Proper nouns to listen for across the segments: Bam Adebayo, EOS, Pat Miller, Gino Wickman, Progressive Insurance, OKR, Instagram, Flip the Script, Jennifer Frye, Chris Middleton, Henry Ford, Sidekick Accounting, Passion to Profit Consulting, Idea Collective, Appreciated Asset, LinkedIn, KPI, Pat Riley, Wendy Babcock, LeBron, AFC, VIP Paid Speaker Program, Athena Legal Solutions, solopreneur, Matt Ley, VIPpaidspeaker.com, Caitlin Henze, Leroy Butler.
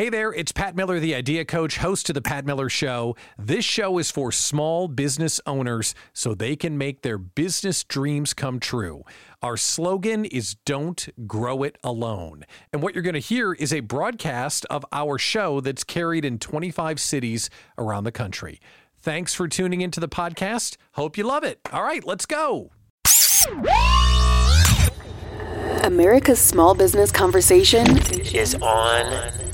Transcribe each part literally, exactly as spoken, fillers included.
Hey there, it's Pat Miller, the Idea Coach, host of The Pat Miller Show. This show is for small business owners so they can make their business dreams come true. Our slogan is Don't Grow It Alone. And what you're going to hear is a broadcast of our show that's carried in twenty-five cities around the country. Thanks for tuning into the podcast. Hope you love it. All right, let's go. America's Small Business Conversation is on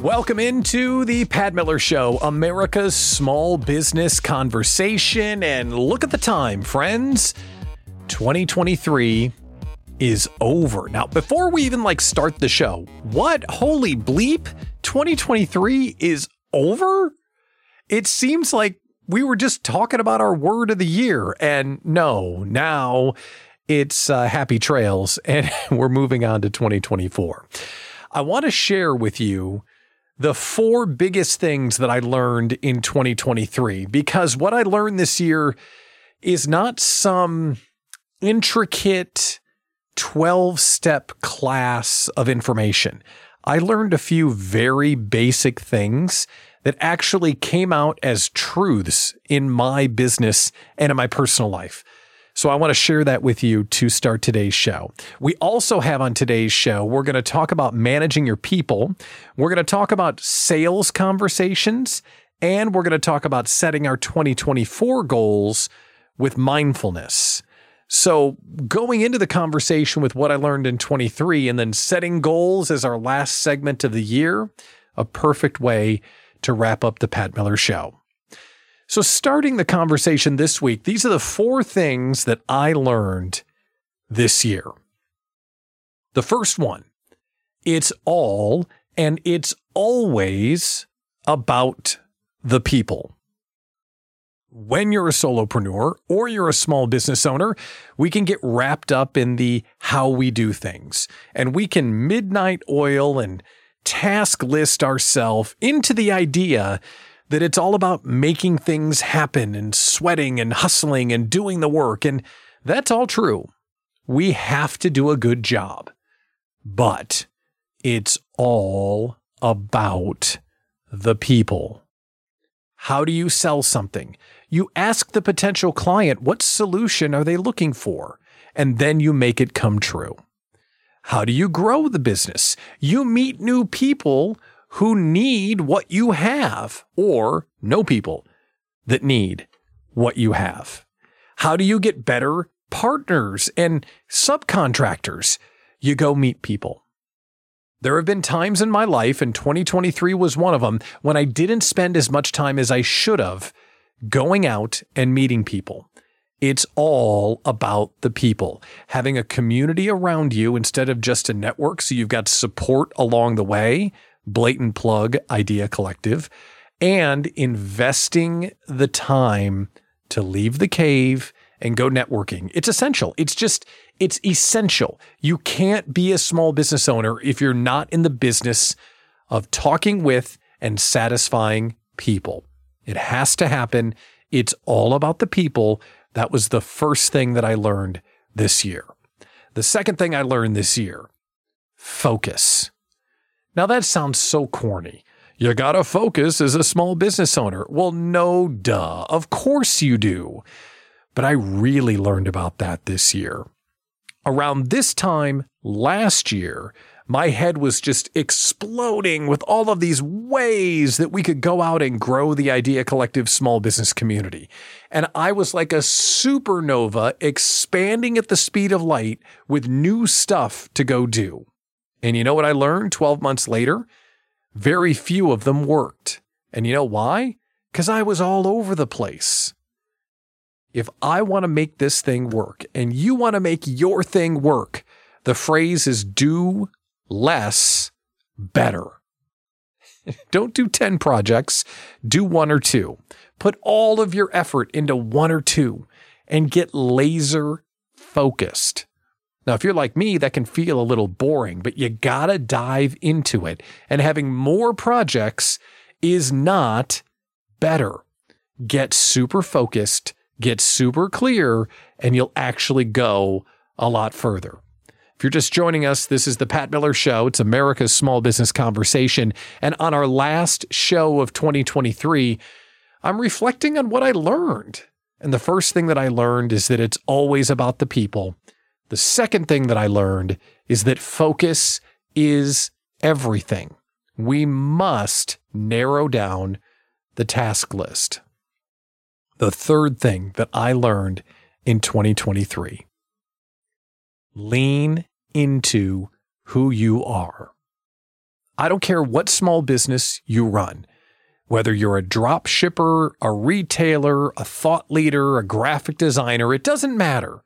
Welcome into the Pat Miller Show, America's small business conversation. And look at the time, friends. twenty twenty-three is over. Now, before we even like start the show, what? Holy bleep, twenty twenty-three is over? It seems like we were just talking about our word of the year. And no, now it's uh, happy trails and we're moving on to twenty twenty-four. I want to share with you the four biggest things that I learned in twenty twenty-three, because what I learned this year is not some intricate twelve-step class of information. I learned a few very basic things that actually came out as truths in my business and in my personal life. So I want to share that with you to start today's show. We also have on today's show, we're going to talk about managing your people. We're going to talk about sales conversations, and we're going to talk about setting our twenty twenty-four goals with mindfulness. So going into the conversation with what I learned in twenty-three and then setting goals as our last segment of the year, a perfect way to wrap up the Pat Miller Show. So starting the conversation this week, these are the four things that I learned this year. The first one, it's all and it's always about the people. When you're a solopreneur or you're a small business owner, we can get wrapped up in the how we do things. And we can midnight oil and task list ourselves into the idea that it's all about making things happen and sweating and hustling and doing the work. And that's all true. We have to do a good job, but it's all about the people. How do you sell something? You ask the potential client, what solution are they looking for? And then you make it come true. How do you grow the business? You meet new people who need what you have, or no people that need what you have. How do you get better partners and subcontractors? You go meet people. There have been times in my life, and twenty twenty-three was one of them, when I didn't spend as much time as I should have going out and meeting people. It's all about the people. Having a community around you instead of just a network, so you've got support along the way. Blatant plug, Idea Collective, and investing the time to leave the cave and go networking. It's essential. It's just, it's essential. You can't be a small business owner if you're not in the business of talking with and satisfying people. It has to happen. It's all about the people. That was the first thing that I learned this year. The second thing I learned this year, focus. Now that sounds so corny. You gotta focus as a small business owner. Well, no, duh. Of course you do. But I really learned about that this year. Around this time last year, my head was just exploding with all of these ways that we could go out and grow the Idea Collective small business community. And I was like a supernova expanding at the speed of light with new stuff to go do. And you know what I learned twelve months later? Very few of them worked. And you know why? Because I was all over the place. If I want to make this thing work and you want to make your thing work, the phrase is do less better. Don't do ten projects. Do one or two. Put all of your effort into one or two and get laser focused. Now, if you're like me, that can feel a little boring, but you gotta dive into it. And having more projects is not better. Get super focused, get super clear, and you'll actually go a lot further. If you're just joining us, this is the Pat Miller Show. It's America's Small Business Conversation. And on our last show of twenty twenty-three, I'm reflecting on what I learned. And the first thing that I learned is that it's always about the people. The second thing that I learned is that focus is everything. We must narrow down the task list. The third thing that I learned in twenty twenty-three, lean into who you are. I don't care what small business you run, whether you're a drop shipper, a retailer, a thought leader, a graphic designer, it doesn't matter.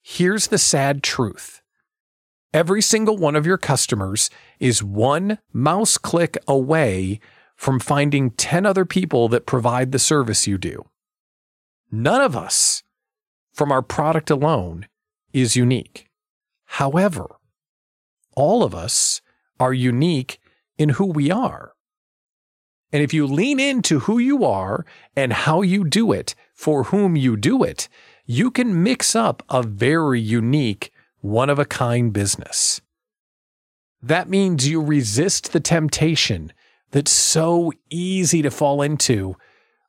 Here's the sad truth. Every single one of your customers is one mouse click away from finding ten other people that provide the service you do. None of us, from our product alone, is unique. However, all of us are unique in who we are. And if you lean into who you are and how you do it, for whom you do it, you can mix up a very unique, one-of-a-kind business. That means you resist the temptation that's so easy to fall into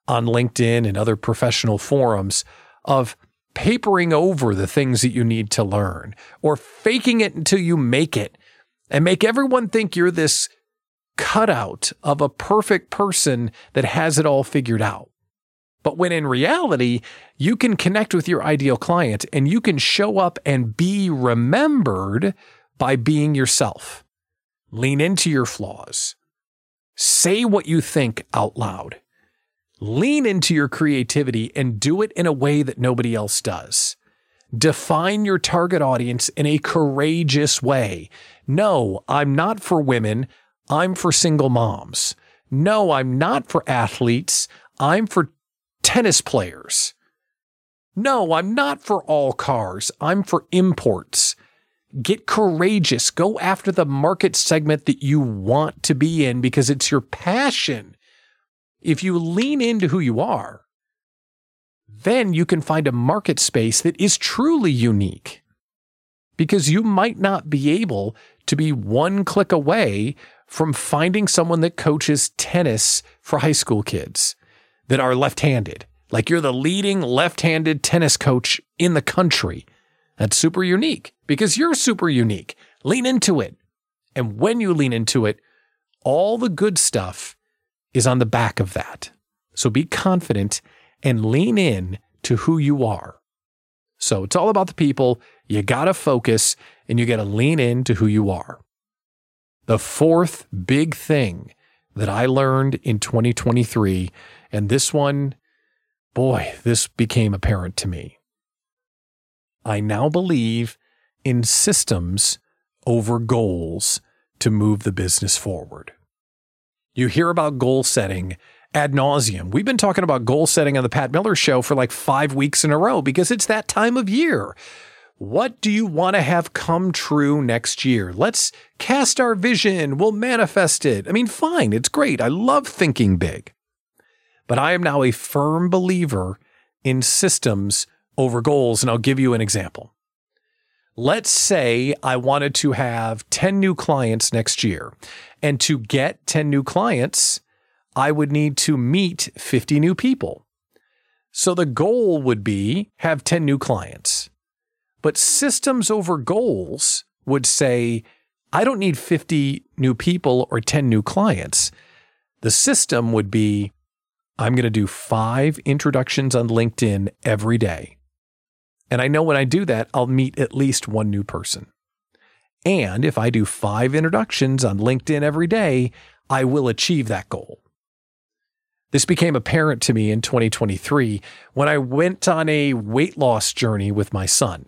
on LinkedIn and other professional forums of papering over the things that you need to learn or faking it until you make it and make everyone think you're this cutout of a perfect person that has it all figured out. But when in reality, you can connect with your ideal client and you can show up and be remembered by being yourself. Lean into your flaws. Say what you think out loud. Lean into your creativity and do it in a way that nobody else does. Define your target audience in a courageous way. No, I'm not for women. I'm for single moms. No, I'm not for athletes. I'm for tennis players. No, I'm not for all cars. I'm for imports. Get courageous. Go after the market segment that you want to be in because it's your passion. If you lean into who you are, then you can find a market space that is truly unique because you might not be able to be one click away from finding someone that coaches tennis for high school kids that are left-handed. Like you're the leading left-handed tennis coach in the country. That's super unique because you're super unique. Lean into it. And when you lean into it, all the good stuff is on the back of that. So be confident and lean in to who you are. So it's all about the people. You got to focus and you got to lean in to who you are. The fourth big thing that I learned in twenty twenty-three, and this one, boy, this became apparent to me. I now believe in systems over goals to move the business forward. You hear about goal setting ad nauseum. We've been talking about goal setting on the Pat Miller Show for like five weeks in a row because it's that time of year. What do you want to have come true next year? Let's cast our vision. We'll manifest it. I mean, fine. It's great. I love thinking big. But I am now a firm believer in systems over goals. And I'll give you an example. Let's say I wanted to have ten new clients next year. And to get ten new clients, I would need to meet fifty new people. So the goal would be have ten new clients. But systems over goals would say, I don't need fifty new people or ten new clients. The system would be, I'm going to do five introductions on LinkedIn every day. And I know when I do that, I'll meet at least one new person. And if I do five introductions on LinkedIn every day, I will achieve that goal. This became apparent to me in twenty twenty-three when I went on a weight loss journey with my son.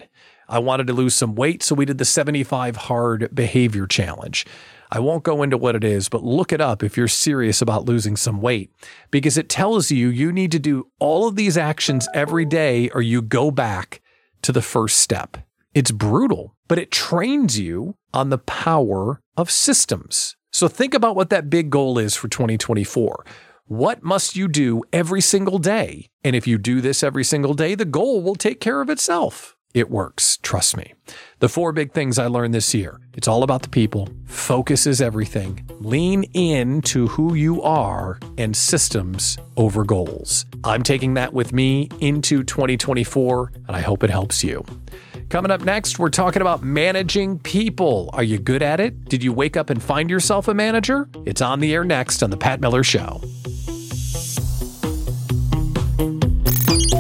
I wanted to lose some weight, so we did the seventy-five hard behavior challenge. I won't go into what it is, but look it up if you're serious about losing some weight, because it tells you you need to do all of these actions every day or you go back to the first step. It's brutal, but it trains you on the power of systems. So think about what that big goal is for twenty twenty-four. What must you do every single day? And if you do this every single day, the goal will take care of itself. It works. Trust me. The four big things I learned this year. It's all about the people. Focus is everything. Lean in to who you are and systems over goals. I'm taking that with me into twenty twenty-four, and I hope it helps you. Coming up next, we're talking about managing people. Are you good at it? Did you wake up and find yourself a manager? It's on the air next on The Pat Miller Show.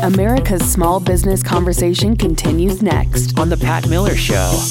America's Small Business Conversation continues next on The Pat Miller Show.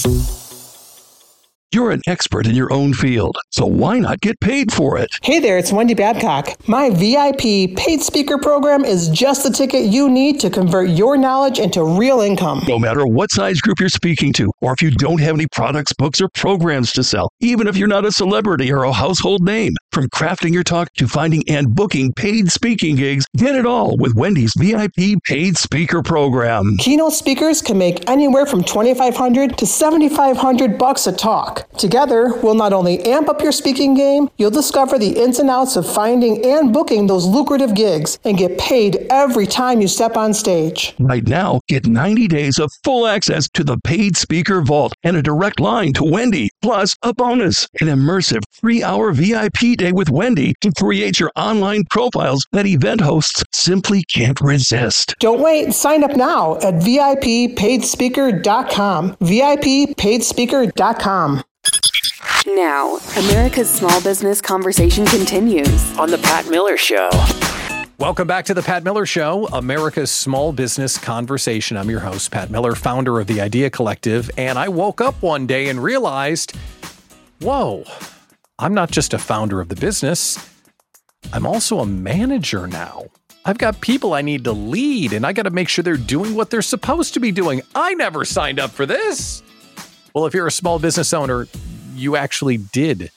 You're an expert in your own field, so why not get paid for it? Hey there, it's Wendy Babcock. My V I P Paid Speaker Program is just the ticket you need to convert your knowledge into real income. No matter what size group you're speaking to, or if you don't have any products, books, or programs to sell, even if you're not a celebrity or a household name, from crafting your talk to finding and booking paid speaking gigs, get it all with Wendy's V I P Paid Speaker Program. Keynote speakers can make anywhere from twenty-five hundred dollars to seventy-five hundred dollars bucks a talk. Together, we'll not only amp up your speaking game, you'll discover the ins and outs of finding and booking those lucrative gigs and get paid every time you step on stage. Right now, get ninety days of full access to the Paid Speaker Vault and a direct line to Wendy, plus a bonus, an immersive three-hour V I P day with Wendy to create your online profiles that event hosts simply can't resist. Don't wait. Sign up now at V I P paid speaker dot com. V I P paid speaker dot com. Now, America's Small Business Conversation continues on The Pat Miller Show. Welcome back to The Pat Miller Show, America's Small Business Conversation. I'm your host, Pat Miller, founder of the Idea Collective, and I woke up one day and realized, whoa, I'm not just a founder of the business, I'm also a manager now. I've got people I need to lead, and I got to make sure they're doing what they're supposed to be doing. I never signed up for this. Well, if you're a small business owner, you actually did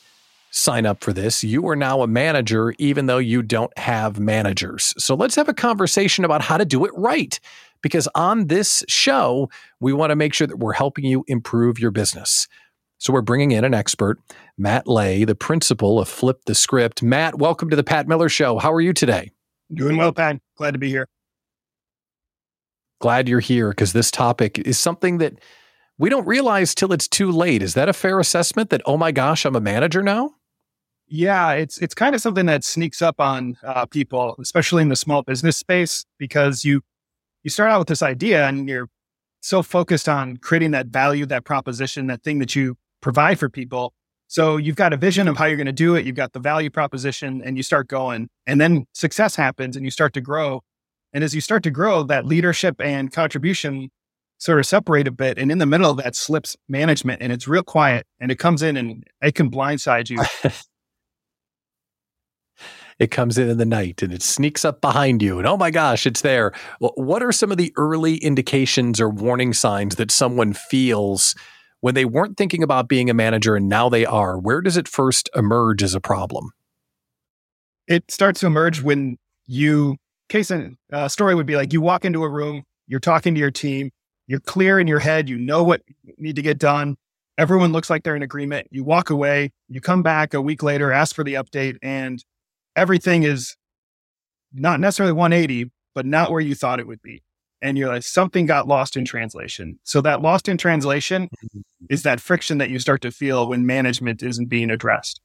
sign up for this. You are now a manager, even though you don't have managers. So let's have a conversation about how to do it right, because on this show, we want to make sure that we're helping you improve your business. So we're bringing in an expert, Matt Ley, the principal of Flip the Script. Matt, welcome to the Pat Miller Show. How are you today? Doing well, Pat. Glad to be here. Glad you're here, because this topic is something that we don't realize till it's too late. Is that a fair assessment that, oh my gosh, I'm a manager now? Yeah, it's it's kind of something that sneaks up on uh, people, especially in the small business space, because you you start out with this idea and you're so focused on creating that value, that proposition, that thing that you provide for people. So you've got a vision of how you're going to do it. You've got the value proposition and you start going, and then success happens and you start to grow. And as you start to grow, that leadership and contribution sort of separate a bit. And in the middle of that slips management, and it's real quiet, and it comes in and it can blindside you. It comes in in the night and it sneaks up behind you and, oh my gosh, it's there. Well, what are some of the early indications or warning signs that someone feels when they weren't thinking about being a manager and now they are? Where does it first emerge as a problem? It starts to emerge when you, case in uh, story would be like, you walk into a room, you're talking to your team, you're clear in your head. You know what you need to get done. Everyone looks like they're in agreement. You walk away, you come back a week later, ask for the update, and everything is not necessarily one eighty, but not where you thought it would be. And you're like, something got lost in translation. So that lost in translation is that friction that you start to feel when management isn't being addressed.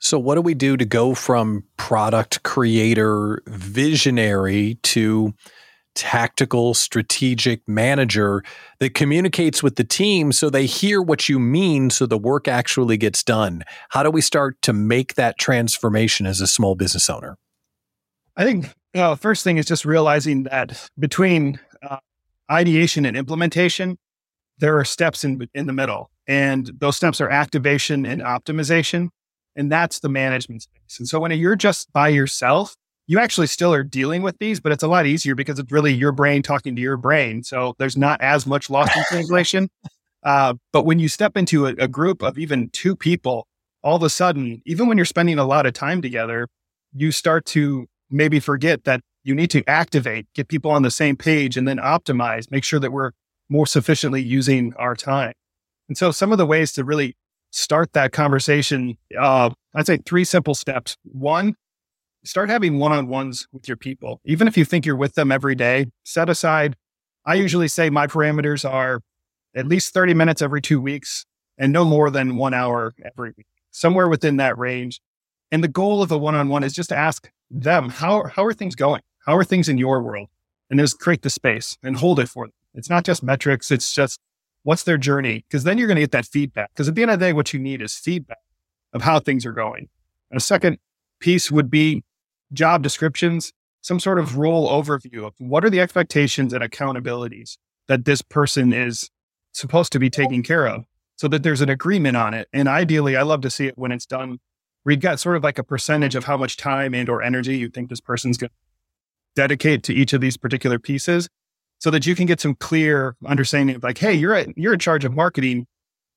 So what do we do to go from product creator, visionary to tactical, strategic manager that communicates with the team so they hear what you mean so the work actually gets done? How do we start to make that transformation as a small business owner? I think the uh, first thing is just realizing that between uh, ideation and implementation, there are steps in in the middle. And those steps are activation and optimization. And that's the management space. And so when you're just by yourself, you actually still are dealing with these, but it's a lot easier because it's really your brain talking to your brain. So there's not as much lost in translation. Uh, but when you step into a, a group of even two people, all of a sudden, even when you're spending a lot of time together, you start to maybe forget that you need to activate, get people on the same page, and then optimize, make sure that we're more sufficiently using our time. And so some of the ways to really start that conversation, uh, I'd say three simple steps. One, start having one-on-ones with your people. Even if you think you're with them every day, set aside, I usually say my parameters are at least thirty minutes every two weeks and no more than one hour every week, somewhere within that range. And the goal of a one-on-one is just to ask them, how, how are things going? How are things in your world? And just create the space and hold it for them. It's not just metrics. It's just what's their journey? Because then you're going to get that feedback. Because at the end of the day, what you need is feedback of how things are going. And a second piece would be job descriptions, some sort of role overview of what are the expectations and accountabilities that this person is supposed to be taking care of so that there's an agreement on it. And ideally, I love to see it when it's done where you've got sort of like a percentage of how much time and or energy you think this person's going to dedicate to each of these particular pieces so that you can get some clear understanding of like, hey, you're at, you're in charge of marketing,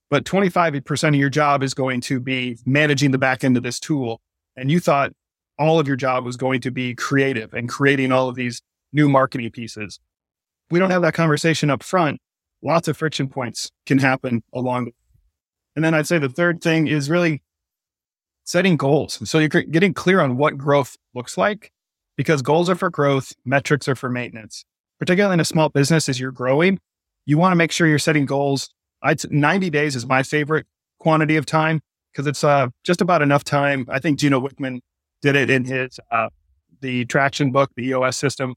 but twenty-five percent of your job is going to be managing the back end of this tool. And you thought all of your job was going to be creative and creating all of these new marketing pieces. We don't have that conversation up front. Lots of friction points can happen along. And then I'd say the third thing is really setting goals. So you're getting clear on what growth looks like because goals are for growth, metrics are for maintenance. Particularly in a small business as you're growing, you want to make sure you're setting goals. I'd say ninety days is my favorite quantity of time because it's uh, just about enough time. I think Gino Wickman did it in his, uh, the traction book, the E O S system.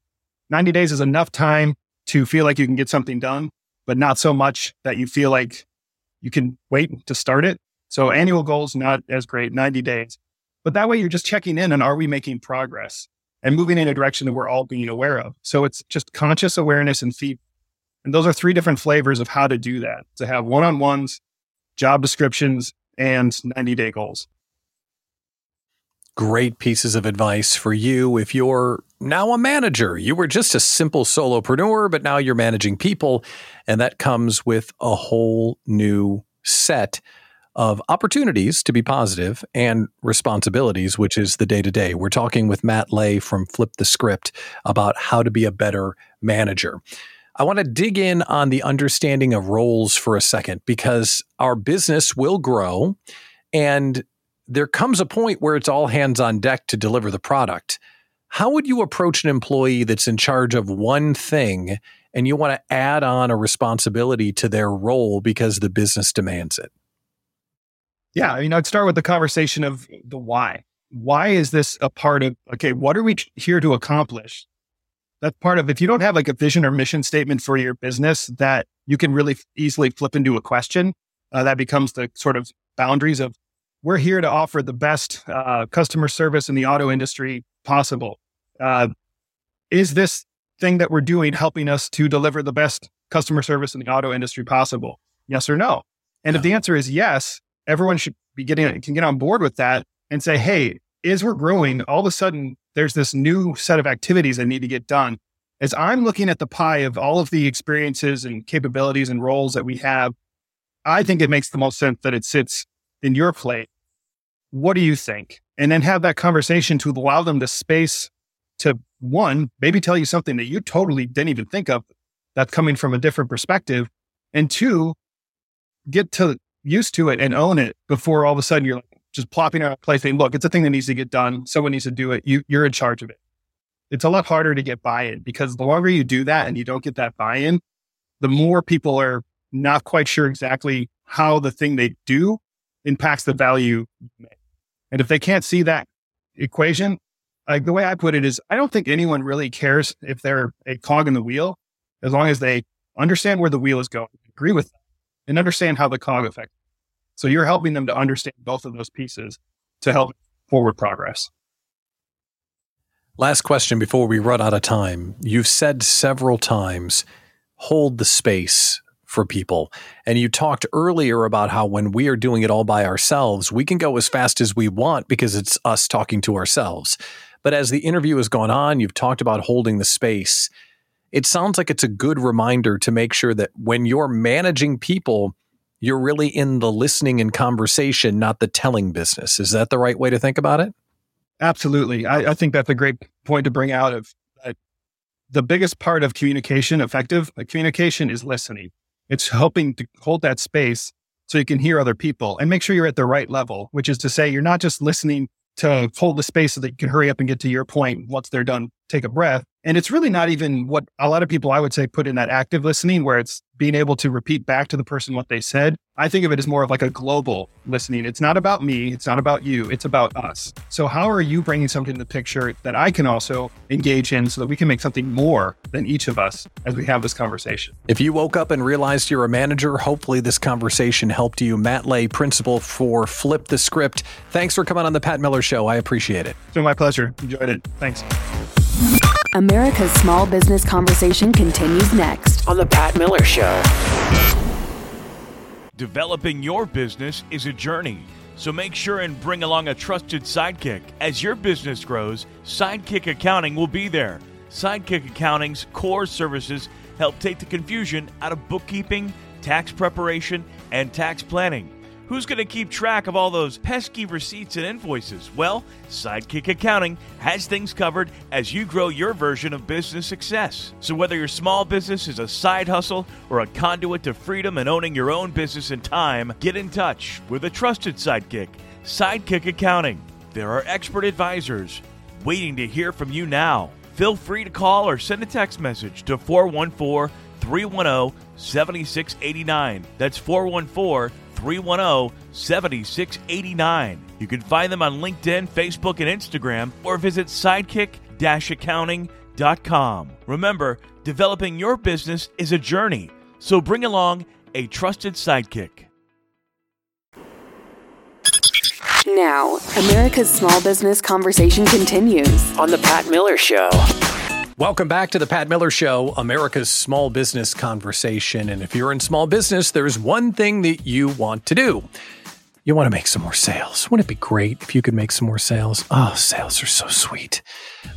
ninety days is enough time to feel like you can get something done, but not so much that you feel like you can wait to start it. So annual goals, not as great, ninety days. But that way you're just checking in on are we making progress and moving in a direction that we're all being aware of. So it's just conscious awareness and feedback. And those are three different flavors of how to do that, to have one-on-ones, job descriptions, and ninety-day goals. Great pieces of advice for you if you're now a manager. You were just a simple solopreneur, but now you're managing people. And that comes with a whole new set of opportunities to be positive and responsibilities, which is the day-to-day. We're talking with Matt Ley from Flip the Script about how to be a better manager. I want to dig in on the understanding of roles for a second because our business will grow and there comes a point where it's all hands on deck to deliver the product. How would you approach an employee that's in charge of one thing and you want to add on a responsibility to their role because the business demands it? Yeah, I mean, I'd start with the conversation of the why. Why is this a part of, okay, what are we here to accomplish? That's part of, if you don't have like a vision or mission statement for your business that you can really easily flip into a question, uh, that becomes the sort of boundaries of we're here to offer the best uh, customer service in the auto industry possible. Uh, is this thing that we're doing helping us to deliver the best customer service in the auto industry possible? Yes or no? And if the answer is yes, everyone should be getting can get on board with that and say, hey, as we're growing, all of a sudden there's this new set of activities that need to get done. As I'm looking at the pie of all of the experiences and capabilities and roles that we have, I think it makes the most sense that it sits in your plate. What do you think? And then have that conversation to allow them the space to, one, maybe tell you something that you totally didn't even think of that's coming from a different perspective. And two, get to used to it and own it before all of a sudden you're like just plopping out a place saying, look, it's a thing that needs to get done. Someone needs to do it. You, you're in charge of it. It's a lot harder to get buy-in because the longer you do that and you don't get that buy-in, the more people are not quite sure exactly how the thing they do impacts the value you make. And if they can't see that equation, like the way I put it is I don't think anyone really cares if they're a cog in the wheel as long as they understand where the wheel is going, agree with them, and understand how the cog affects. So you're helping them to understand both of those pieces to help forward progress. Last question before we run out of time. You've said several times, hold the space for people. And you talked earlier about how when we are doing it all by ourselves, we can go as fast as we want because it's us talking to ourselves. But as the interview has gone on, you've talked about holding the space. It sounds like it's a good reminder to make sure that when you're managing people, you're really in the listening and conversation, not the telling business. Is that the right way to think about it? Absolutely. I, I think that's a great point to bring out of uh, the biggest part of communication, effective like communication is listening. It's helping to hold that space so you can hear other people and make sure you're at the right level, which is to say you're not just listening to hold the space so that you can hurry up and get to your point. Once they're done, take a breath. And it's really not even what a lot of people, I would say, put in that active listening, where it's being able to repeat back to the person what they said. I think of it as more of like a global listening. It's not about me. It's not about you. It's about us. So how are you bringing something to the picture that I can also engage in so that we can make something more than each of us as we have this conversation? If you woke up and realized you're a manager, hopefully this conversation helped you. Matt Ley, principal for Flip the Script. Thanks for coming on the Pat Miller Show. I appreciate it. It's been my pleasure. Enjoyed it. Thanks. America's Small Business Conversation continues next on The Pat Miller Show. Developing your business is a journey, so make sure and bring along a trusted sidekick. As your business grows, Sidekick Accounting will be there. Sidekick Accounting's core services help take the confusion out of bookkeeping, tax preparation, and tax planning. Who's going to keep track of all those pesky receipts and invoices? Well, Sidekick Accounting has things covered as you grow your version of business success. So whether your small business is a side hustle or a conduit to freedom and owning your own business in time, get in touch with a trusted sidekick, Sidekick Accounting. There are expert advisors waiting to hear from you now. Feel free to call or send a text message to four one four, three one zero, seven six eight nine. That's four one four, three one zero, seven six eight nine. You can find them on LinkedIn, Facebook, and Instagram, or visit sidekick dash accounting dot com. Remember, developing your business is a journey, so bring along a trusted sidekick. Now, America's Small Business Conversation continues on The Pat Miller Show. Welcome back to The Pat Miller Show, America's Small Business Conversation. And if you're in small business, there's one thing that you want to do. You want to make some more sales. Wouldn't it be great if you could make some more sales? Oh, sales are so sweet.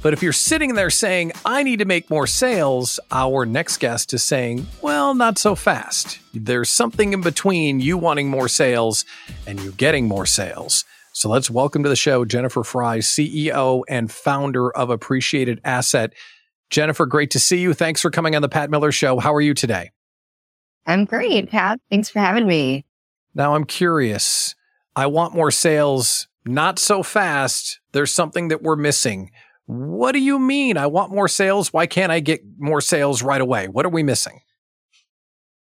But if you're sitting there saying, I need to make more sales, our next guest is saying, well, not so fast. There's something in between you wanting more sales and you getting more sales. So let's welcome to the show Jennifer Frye, C E O and founder of Appreciated Asset. Jennifer, great to see you. Thanks for coming on the Pat Miller Show. How are you today? I'm great, Pat. Thanks for having me. Now, I'm curious. I want more sales, not so fast. There's something that we're missing. What do you mean? I want more sales. Why can't I get more sales right away? What are we missing?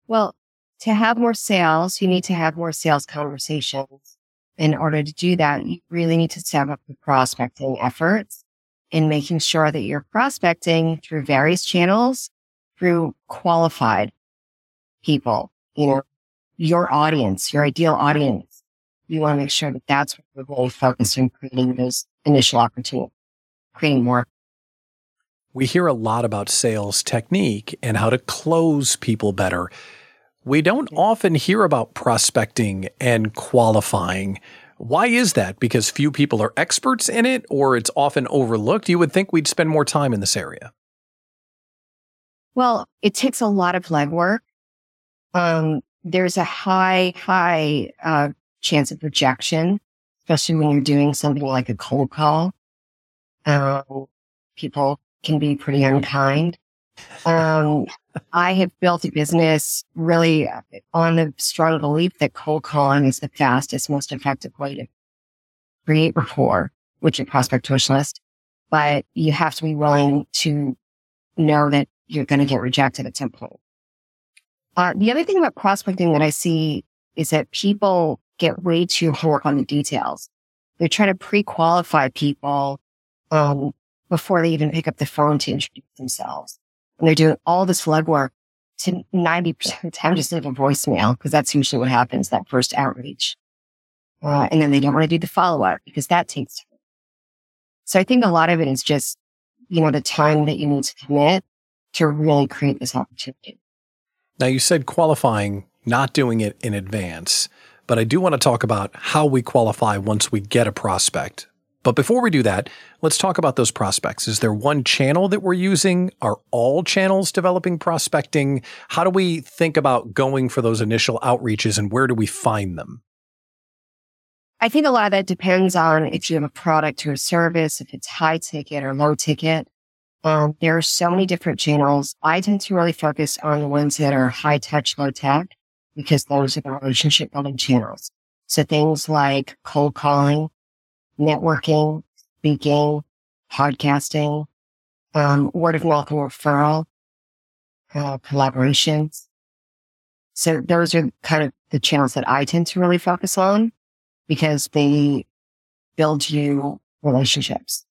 Well, to have more sales, you need to have more sales conversations. In order to do that, you really need to step up the prospecting efforts, in making sure that you're prospecting through various channels, through qualified people, you know, your audience, your ideal audience. You want to make sure that that's what we're really focused on, creating those initial opportunities, creating more. We hear a lot about sales technique and how to close people better. We don't often hear about prospecting and qualifying. Why is that? Because few people are experts in it, or it's often overlooked? You would think we'd spend more time in this area. Well, it takes a lot of legwork. Um, there's a high, high uh, chance of rejection, especially when you're doing something like a cold call. Um, people can be pretty unkind. Um, I have built a business really on the strong belief that cold calling is the fastest, most effective way to create rapport with your prospect wish list. But you have to be willing to know that you're going to get rejected at some point. Uh, the other thing about prospecting that I see is that people get way too hard on the details. They're trying to pre-qualify people um, before they even pick up the phone to introduce themselves. And they're doing all this legwork to ninety percent of the time just leave a voicemail, because that's usually what happens, that first outreach. Uh, and then they don't want to do the follow-up because that takes time. So I think a lot of it is just, you know, the time that you need to commit to really create this opportunity. Now, you said qualifying, not doing it in advance, but I do want to talk about how we qualify once we get a prospect. But before we do that, let's talk about those prospects. Is there one channel that we're using? Are all channels developing prospecting? How do we think about going for those initial outreaches and where do we find them? I think a lot of that depends on if you have a product or a service, if it's high ticket or low ticket. Um, there are so many different channels. I tend to really focus on the ones that are high touch, low tech, because those are the relationship building channels. So things like cold calling, networking, speaking, podcasting, um, word of mouth or referral, uh, collaborations. So those are kind of the channels that I tend to really focus on because they build you relationships.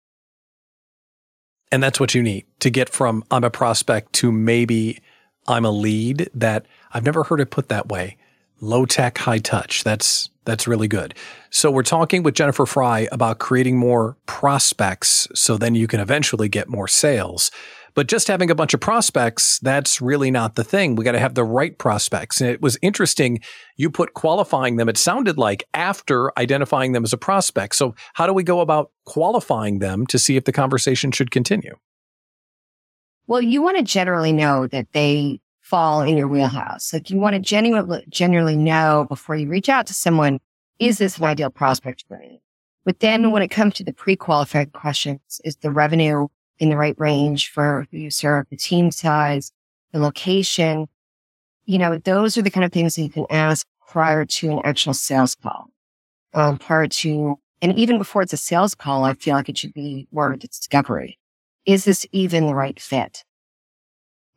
And that's what you need to get from I'm a prospect to maybe I'm a lead. That I've never heard it put that way. Low tech, high touch. That's that's really good. So we're talking with Jennifer Frye about creating more prospects so then you can eventually get more sales. But just having a bunch of prospects, that's really not the thing. We got to have the right prospects. And it was interesting, you put qualifying them, it sounded like, after identifying them as a prospect. So how do we go about qualifying them to see if the conversation should continue? Well, you want to generally know that they fall in your wheelhouse. Like you want to genuinely, generally know before you reach out to someone, is this an ideal prospect for me? But then when it comes to the pre-qualified questions, is the revenue in the right range for who you serve, the team size, the location? You know, those are the kind of things that you can ask prior to an actual sales call. Um, prior to, and even before it's a sales call, I feel like it should be more of a discovery. Is this even the right fit?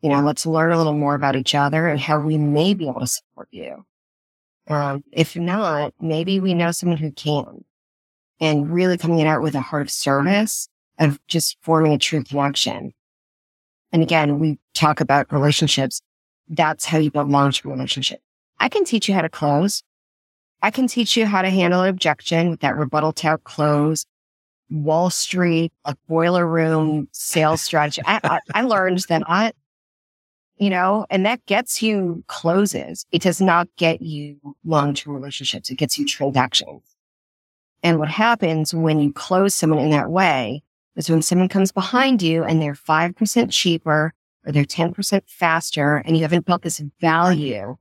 You know, let's learn a little more about each other and how we may be able to support you. Um, if not, maybe we know someone who can. And really coming out with a heart of service of just forming a true connection. And again, we talk about relationships. That's how you build long-term relationships. I can teach you how to close. I can teach you how to handle an objection with that rebuttal type close. Wall Street, a boiler room sales strategy. I, I, I learned that I... You know, and that gets you closes. It does not get you long-term relationships. It gets you transactions. And what happens when you close someone in that way is when someone comes behind you and they're five percent cheaper or they're ten percent faster and you haven't built this value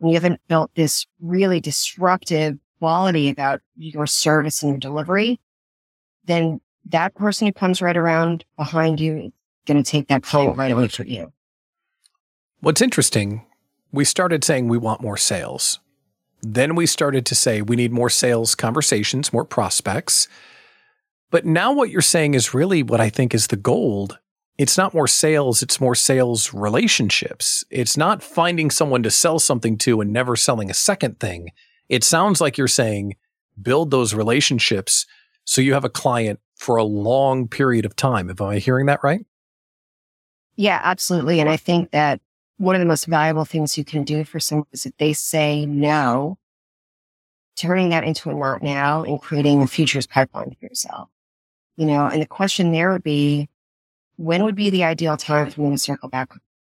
and you haven't built this really disruptive quality about your service and your delivery, then that person who comes right around behind you is going to take that call right away for you. What's interesting, we started saying we want more sales. Then we started to say we need more sales conversations, more prospects. But now what you're saying is really what I think is the gold. It's not more sales, it's more sales relationships. It's not finding someone to sell something to and never selling a second thing. It sounds like you're saying build those relationships so you have a client for a long period of time. Am I hearing that right? Yeah, absolutely. And I think that one of the most valuable things you can do for someone is if they say no, turning that into a not now and creating a futures pipeline for yourself. You know, and the question there would be, when would be the ideal time for me to circle back?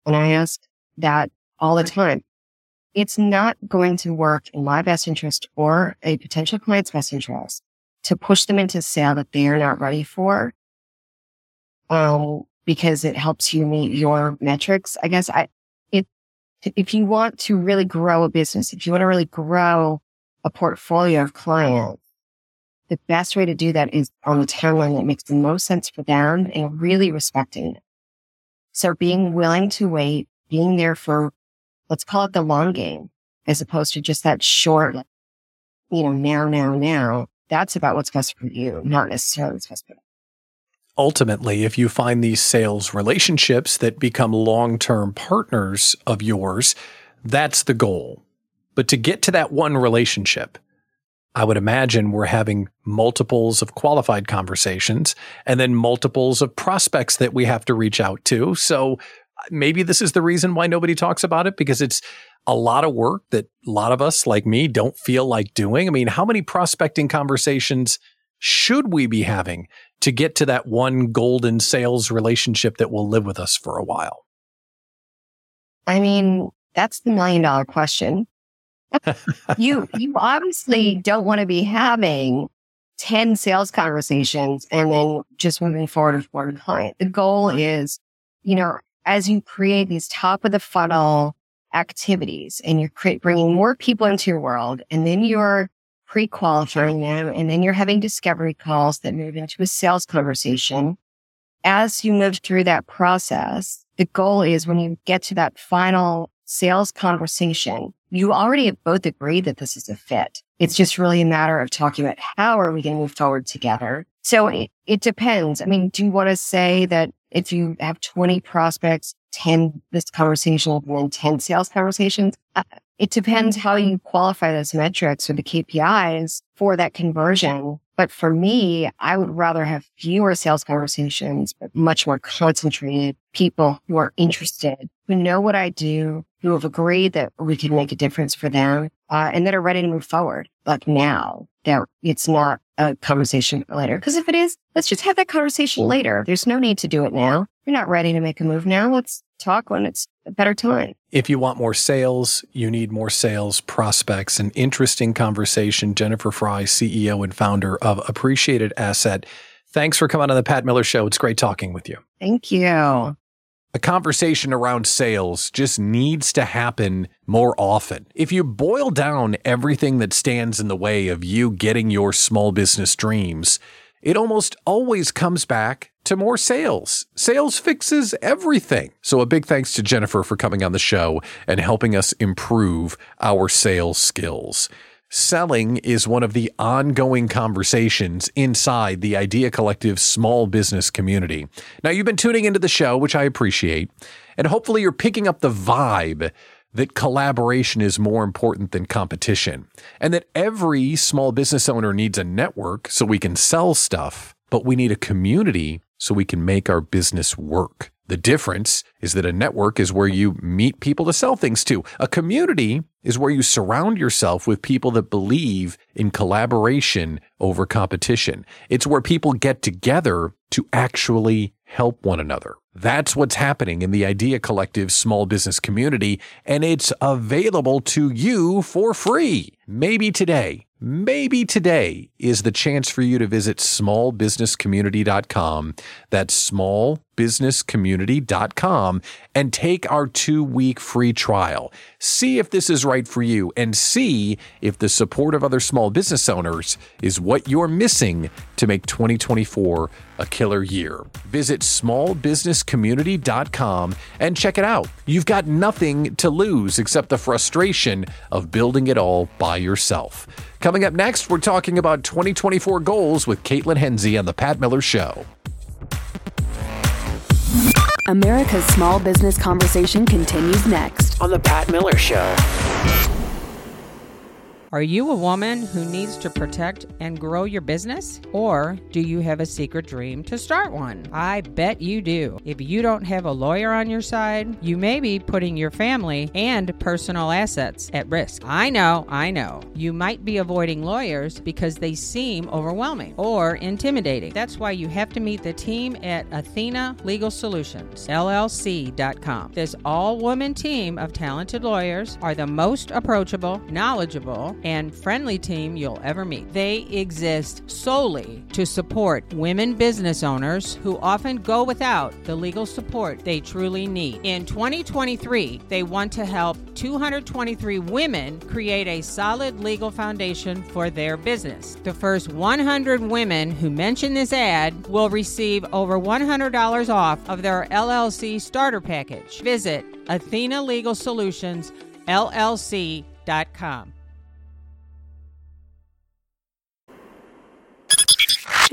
And I ask that all the time. It's not going to work in my best interest or a potential client's best interest to push them into a sale that they are not ready for. Um, because it helps you meet your metrics. I guess I, if you want to really grow a business, if you want to really grow a portfolio of clients, the best way to do that is on the timeline that makes the most sense for them and really respecting it. So being willing to wait, being there for, let's call it the long game, as opposed to just that short, like, you know, now, now, now. That's about what's best for you, not necessarily what's best for them. Ultimately, if you find these sales relationships that become long-term partners of yours, that's the goal. But to get to that one relationship, I would imagine we're having multiples of qualified conversations and then multiples of prospects that we have to reach out to. So maybe this is the reason why nobody talks about it, because it's a lot of work that a lot of us, like me, don't feel like doing. I mean, how many prospecting conversations should we be having to get to that one golden sales relationship that will live with us for a while? I mean, that's the million dollar question. you you obviously don't want to be having ten sales conversations and then just moving forward with one client. The goal is, you know, as you create these top of the funnel activities and you're create, bringing more people into your world, and then you're pre-qualifying them, and then you're having discovery calls that move into a sales conversation. As you move through that process, the goal is when you get to that final sales conversation, you already have both agreed that this is a fit. It's just really a matter of talking about how are we going to move forward together. So it, it depends. I mean, do you want to say that if you have twenty prospects, ten this conversation, and ten sales conversations? Uh, it depends how you qualify those metrics or the K P Is for that conversion. But for me, I would rather have fewer sales conversations, but much more concentrated people who are interested, who know what I do, who have agreed that we can make a difference for them, uh, and that are ready to move forward. Like now, that it's not a conversation later. Because if it is, let's just have that conversation later. There's no need to do it now. You're not ready to make a move now. Let's talk when it's a better time. If you want more sales, you need more sales prospects. An interesting conversation. Jennifer Frye, C E O and founder of Appreciated Asset. Thanks for coming on the Pat Miller Show. It's great talking with you. Thank you. A conversation around sales just needs to happen more often. If you boil down everything that stands in the way of you getting your small business dreams, it almost always comes back to more sales. Sales fixes everything. So a big thanks to Jennifer for coming on the show and helping us improve our sales skills. Selling is one of the ongoing conversations inside the Idea Collective small business community. Now, you've been tuning into the show, which I appreciate, and hopefully you're picking up the vibe that collaboration is more important than competition, and that every small business owner needs a network so we can sell stuff, but we need a community so we can make our business work. The difference is that a network is where you meet people to sell things to. A community is where you surround yourself with people that believe in collaboration over competition. It's where people get together to actually help one another. That's what's happening in the Idea Collective small business community, and it's available to you for free. Maybe today, maybe today is the chance for you to visit small business community dot com. That's small business community dot com, and take our two-week free trial. See if this is right for you, and see if the support of other small business owners is what you're missing to make twenty twenty-four a killer year. Visit small business community dot com and check it out. You've got nothing to lose except the frustration of building it all by yourself. Coming up next, we're talking about twenty twenty-four goals with Caitlin Henze on The Pat Miller Show. America's small business conversation continues next on The Pat Miller Show. Are you a woman who needs to protect and grow your business? Or do you have a secret dream to start one? I bet you do. If you don't have a lawyer on your side, you may be putting your family and personal assets at risk. I know, I know. You might be avoiding lawyers because they seem overwhelming or intimidating. That's why you have to meet the team at Athena Legal Solutions, L L C dot com. This all-woman team of talented lawyers are the most approachable, knowledgeable, and friendly team you'll ever meet. They exist solely to support women business owners who often go without the legal support they truly need. In twenty twenty-three, they want to help two hundred twenty-three women create a solid legal foundation for their business. The first one hundred women who mention this ad will receive over one hundred dollars off of their L L C starter package. Visit Athena Legal Solutions, L L C dot com.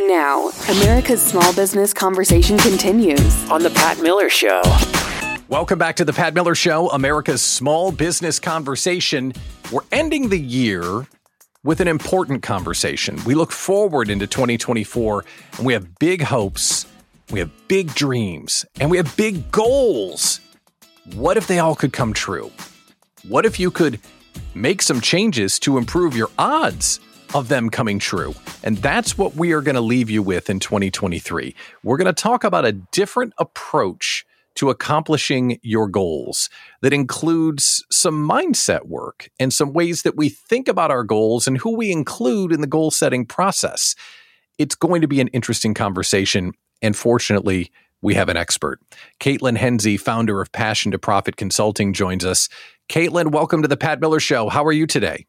Now, America's small business conversation continues on The Pat Miller Show. Welcome back to The Pat Miller Show, America's small business conversation. We're ending the year with an important conversation. We look forward into twenty twenty-four, and we have big hopes, we have big dreams, and we have big goals. What if they all could come true? What if you could make some changes to improve your odds of them coming true? And that's what we are going to leave you with in twenty twenty-three. We're going to talk about a different approach to accomplishing your goals. That includes some mindset work and some ways that we think about our goals and who we include in the goal setting process. It's going to be an interesting conversation. And fortunately, we have an expert. Caitlin Henze, founder of Passion to Profit Consulting, joins us. Caitlin, welcome to the Pat Miller Show. How are you today?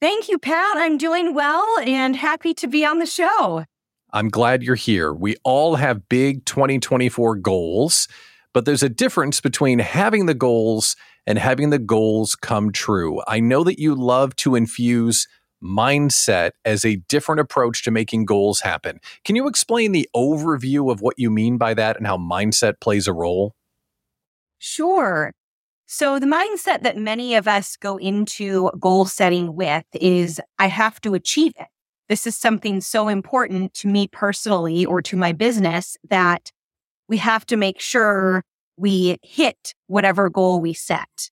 Thank you, Pat. I'm doing well and happy to be on the show. I'm glad you're here. We all have big twenty twenty-four goals, but there's a difference between having the goals and having the goals come true. I know that you love to infuse mindset as a different approach to making goals happen. Can you explain the overview of what you mean by that and how mindset plays a role? Sure. So the mindset that many of us go into goal setting with is, I have to achieve it. This is something so important to me personally or to my business that we have to make sure we hit whatever goal we set.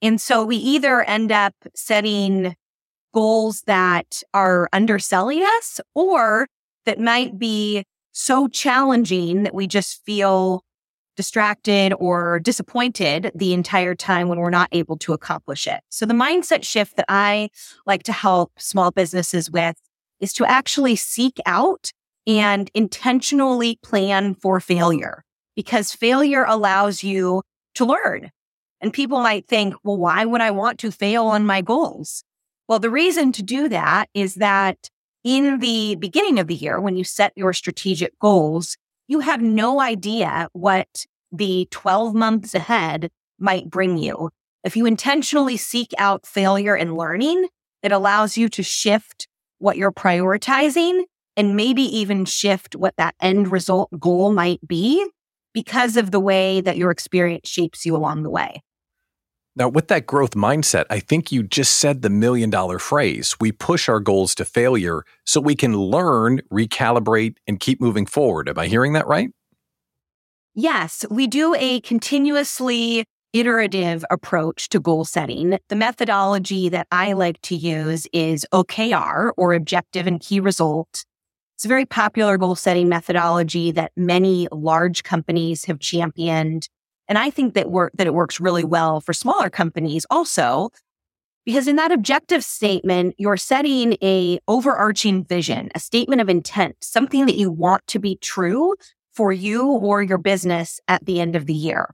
And so we either end up setting goals that are underselling us or that might be so challenging that we just feel distracted or disappointed the entire time when we're not able to accomplish it. So the mindset shift that I like to help small businesses with is to actually seek out and intentionally plan for failure, because failure allows you to learn. And people might think, well, why would I want to fail on my goals? Well, the reason to do that is that in the beginning of the year, when you set your strategic goals, you have no idea what the twelve months ahead might bring you. If you intentionally seek out failure and learning, it allows you to shift what you're prioritizing and maybe even shift what that end result goal might be because of the way that your experience shapes you along the way. Now, with that growth mindset, I think you just said the million-dollar phrase. We push our goals to failure so we can learn, recalibrate, and keep moving forward. Am I hearing that right? Yes, we do a continuously iterative approach to goal setting. The methodology that I like to use is O K R, or Objective and Key Result. It's a very popular goal-setting methodology that many large companies have championed. And I think that work that it works really well for smaller companies also, because in that objective statement, you're setting a overarching vision, a statement of intent, something that you want to be true for you or your business at the end of the year.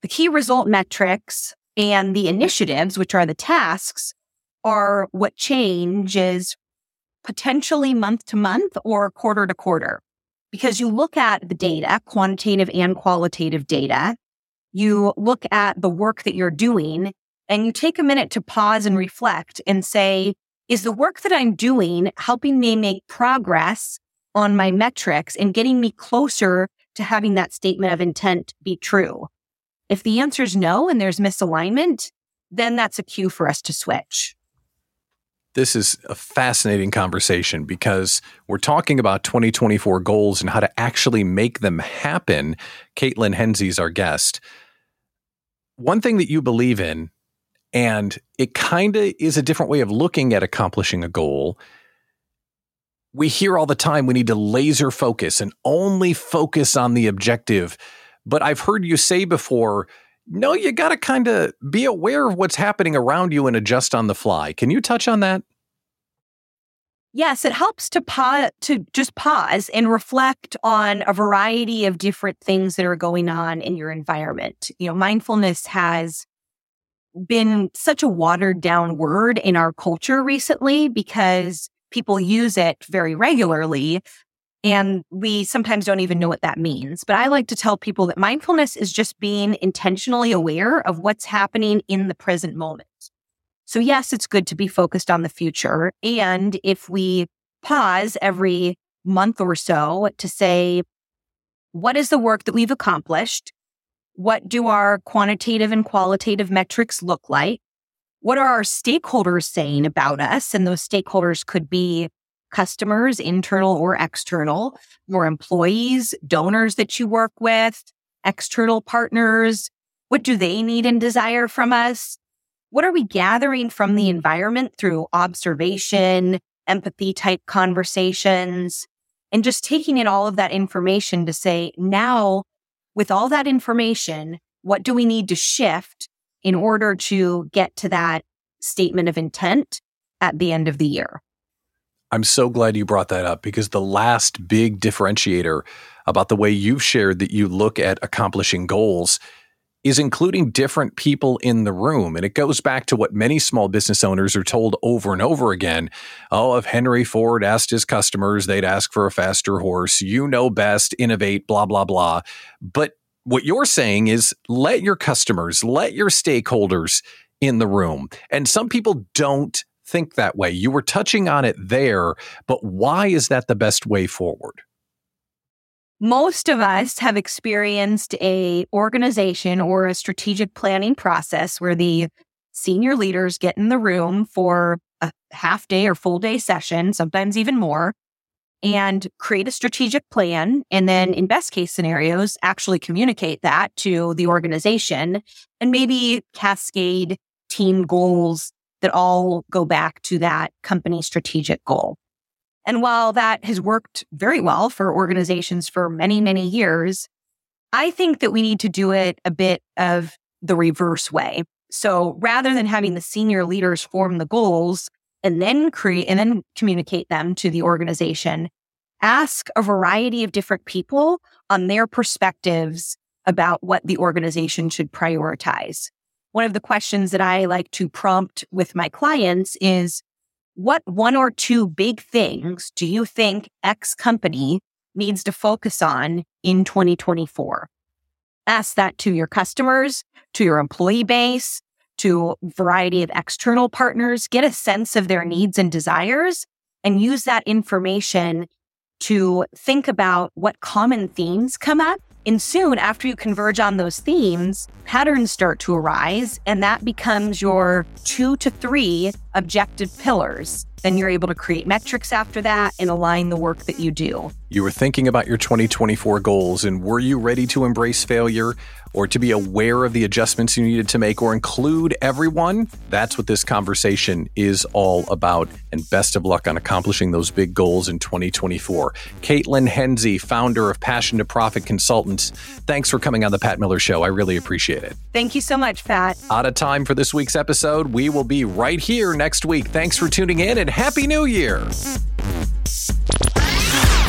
The key result metrics and the initiatives, which are the tasks, are what changes potentially month to month or quarter to quarter. Because you look at the data, quantitative and qualitative data, you look at the work that you're doing, and you take a minute to pause and reflect and say, is the work that I'm doing helping me make progress on my metrics and getting me closer to having that statement of intent be true? If the answer is no and there's misalignment, then that's a cue for us to switch. This is a fascinating conversation because we're talking about twenty twenty-four goals and how to actually make them happen. Caitlin Henze is our guest. One thing that you believe in, and it kind of is a different way of looking at accomplishing a goal. We hear all the time we need to laser focus and only focus on the objective. But I've heard you say before, no, you got to kind of be aware of what's happening around you and adjust on the fly. Can you touch on that? Yes, it helps to pa- to just pause and reflect on a variety of different things that are going on in your environment. You know, mindfulness has been such a watered down word in our culture recently because people use it very regularly. And we sometimes don't even know what that means. But I like to tell people that mindfulness is just being intentionally aware of what's happening in the present moment. So yes, it's good to be focused on the future. And if we pause every month or so to say, what is the work that we've accomplished? What do our quantitative and qualitative metrics look like? What are our stakeholders saying about us? And those stakeholders could be customers, internal or external, your employees, donors that you work with, external partners. What do they need and desire from us? What are we gathering from the environment through observation, empathy type conversations, and just taking in all of that information to say, now with all that information, what do we need to shift in order to get to that statement of intent at the end of the year? I'm so glad you brought that up, because the last big differentiator about the way you've shared that you look at accomplishing goals is including different people in the room. And it goes back to what many small business owners are told over and over again. Oh, if Henry Ford asked his customers, they'd ask for a faster horse. You know best, innovate, blah, blah, blah. But what you're saying is let your customers, let your stakeholders in the room. And some people don't think that way. You were touching on it there, but why is that the best way forward? Most of us have experienced a organization or a strategic planning process where the senior leaders get in the room for a half day or full day session, sometimes even more, and create a strategic plan. And then in best case scenarios, actually communicate that to the organization and maybe cascade team goals that all go back to that company strategic goal. And while that has worked very well for organizations for many, many years, I think that we need to do it a bit of the reverse way. So rather than having the senior leaders form the goals and then create and then communicate them to the organization, ask a variety of different people on their perspectives about what the organization should prioritize. One of the questions that I like to prompt with my clients is, what one or two big things do you think X company needs to focus on in twenty twenty-four? Ask that to your customers, to your employee base, to a variety of external partners. Get a sense of their needs and desires and use that information to think about what common themes come up. And soon, after you converge on those themes, patterns start to arise, and that becomes your two to three objective pillars. Then you're able to create metrics after that and align the work that you do. You were thinking about your twenty twenty-four goals, and were you ready to embrace failure or to be aware of the adjustments you needed to make or include everyone? That's what this conversation is all about. And best of luck on accomplishing those big goals in twenty twenty-four. Caitlin Henze, founder of Passion to Profit Consultants, thanks for coming on the Pat Miller Show. I really appreciate it. Thank you so much, Pat. Out of time for this week's episode. We will be right here next week. Thanks for tuning in and Happy New Year.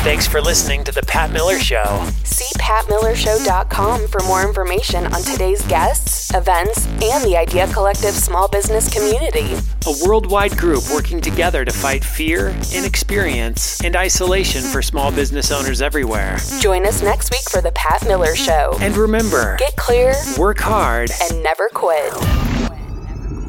Thanks for listening to The Pat Miller Show. See pat miller show dot com for more information on today's guests, events, and the Idea Collective small business community. A worldwide group working together to fight fear, inexperience, and isolation for small business owners everywhere. Join us next week for The Pat Miller Show. And remember, get clear, work hard, and never quit.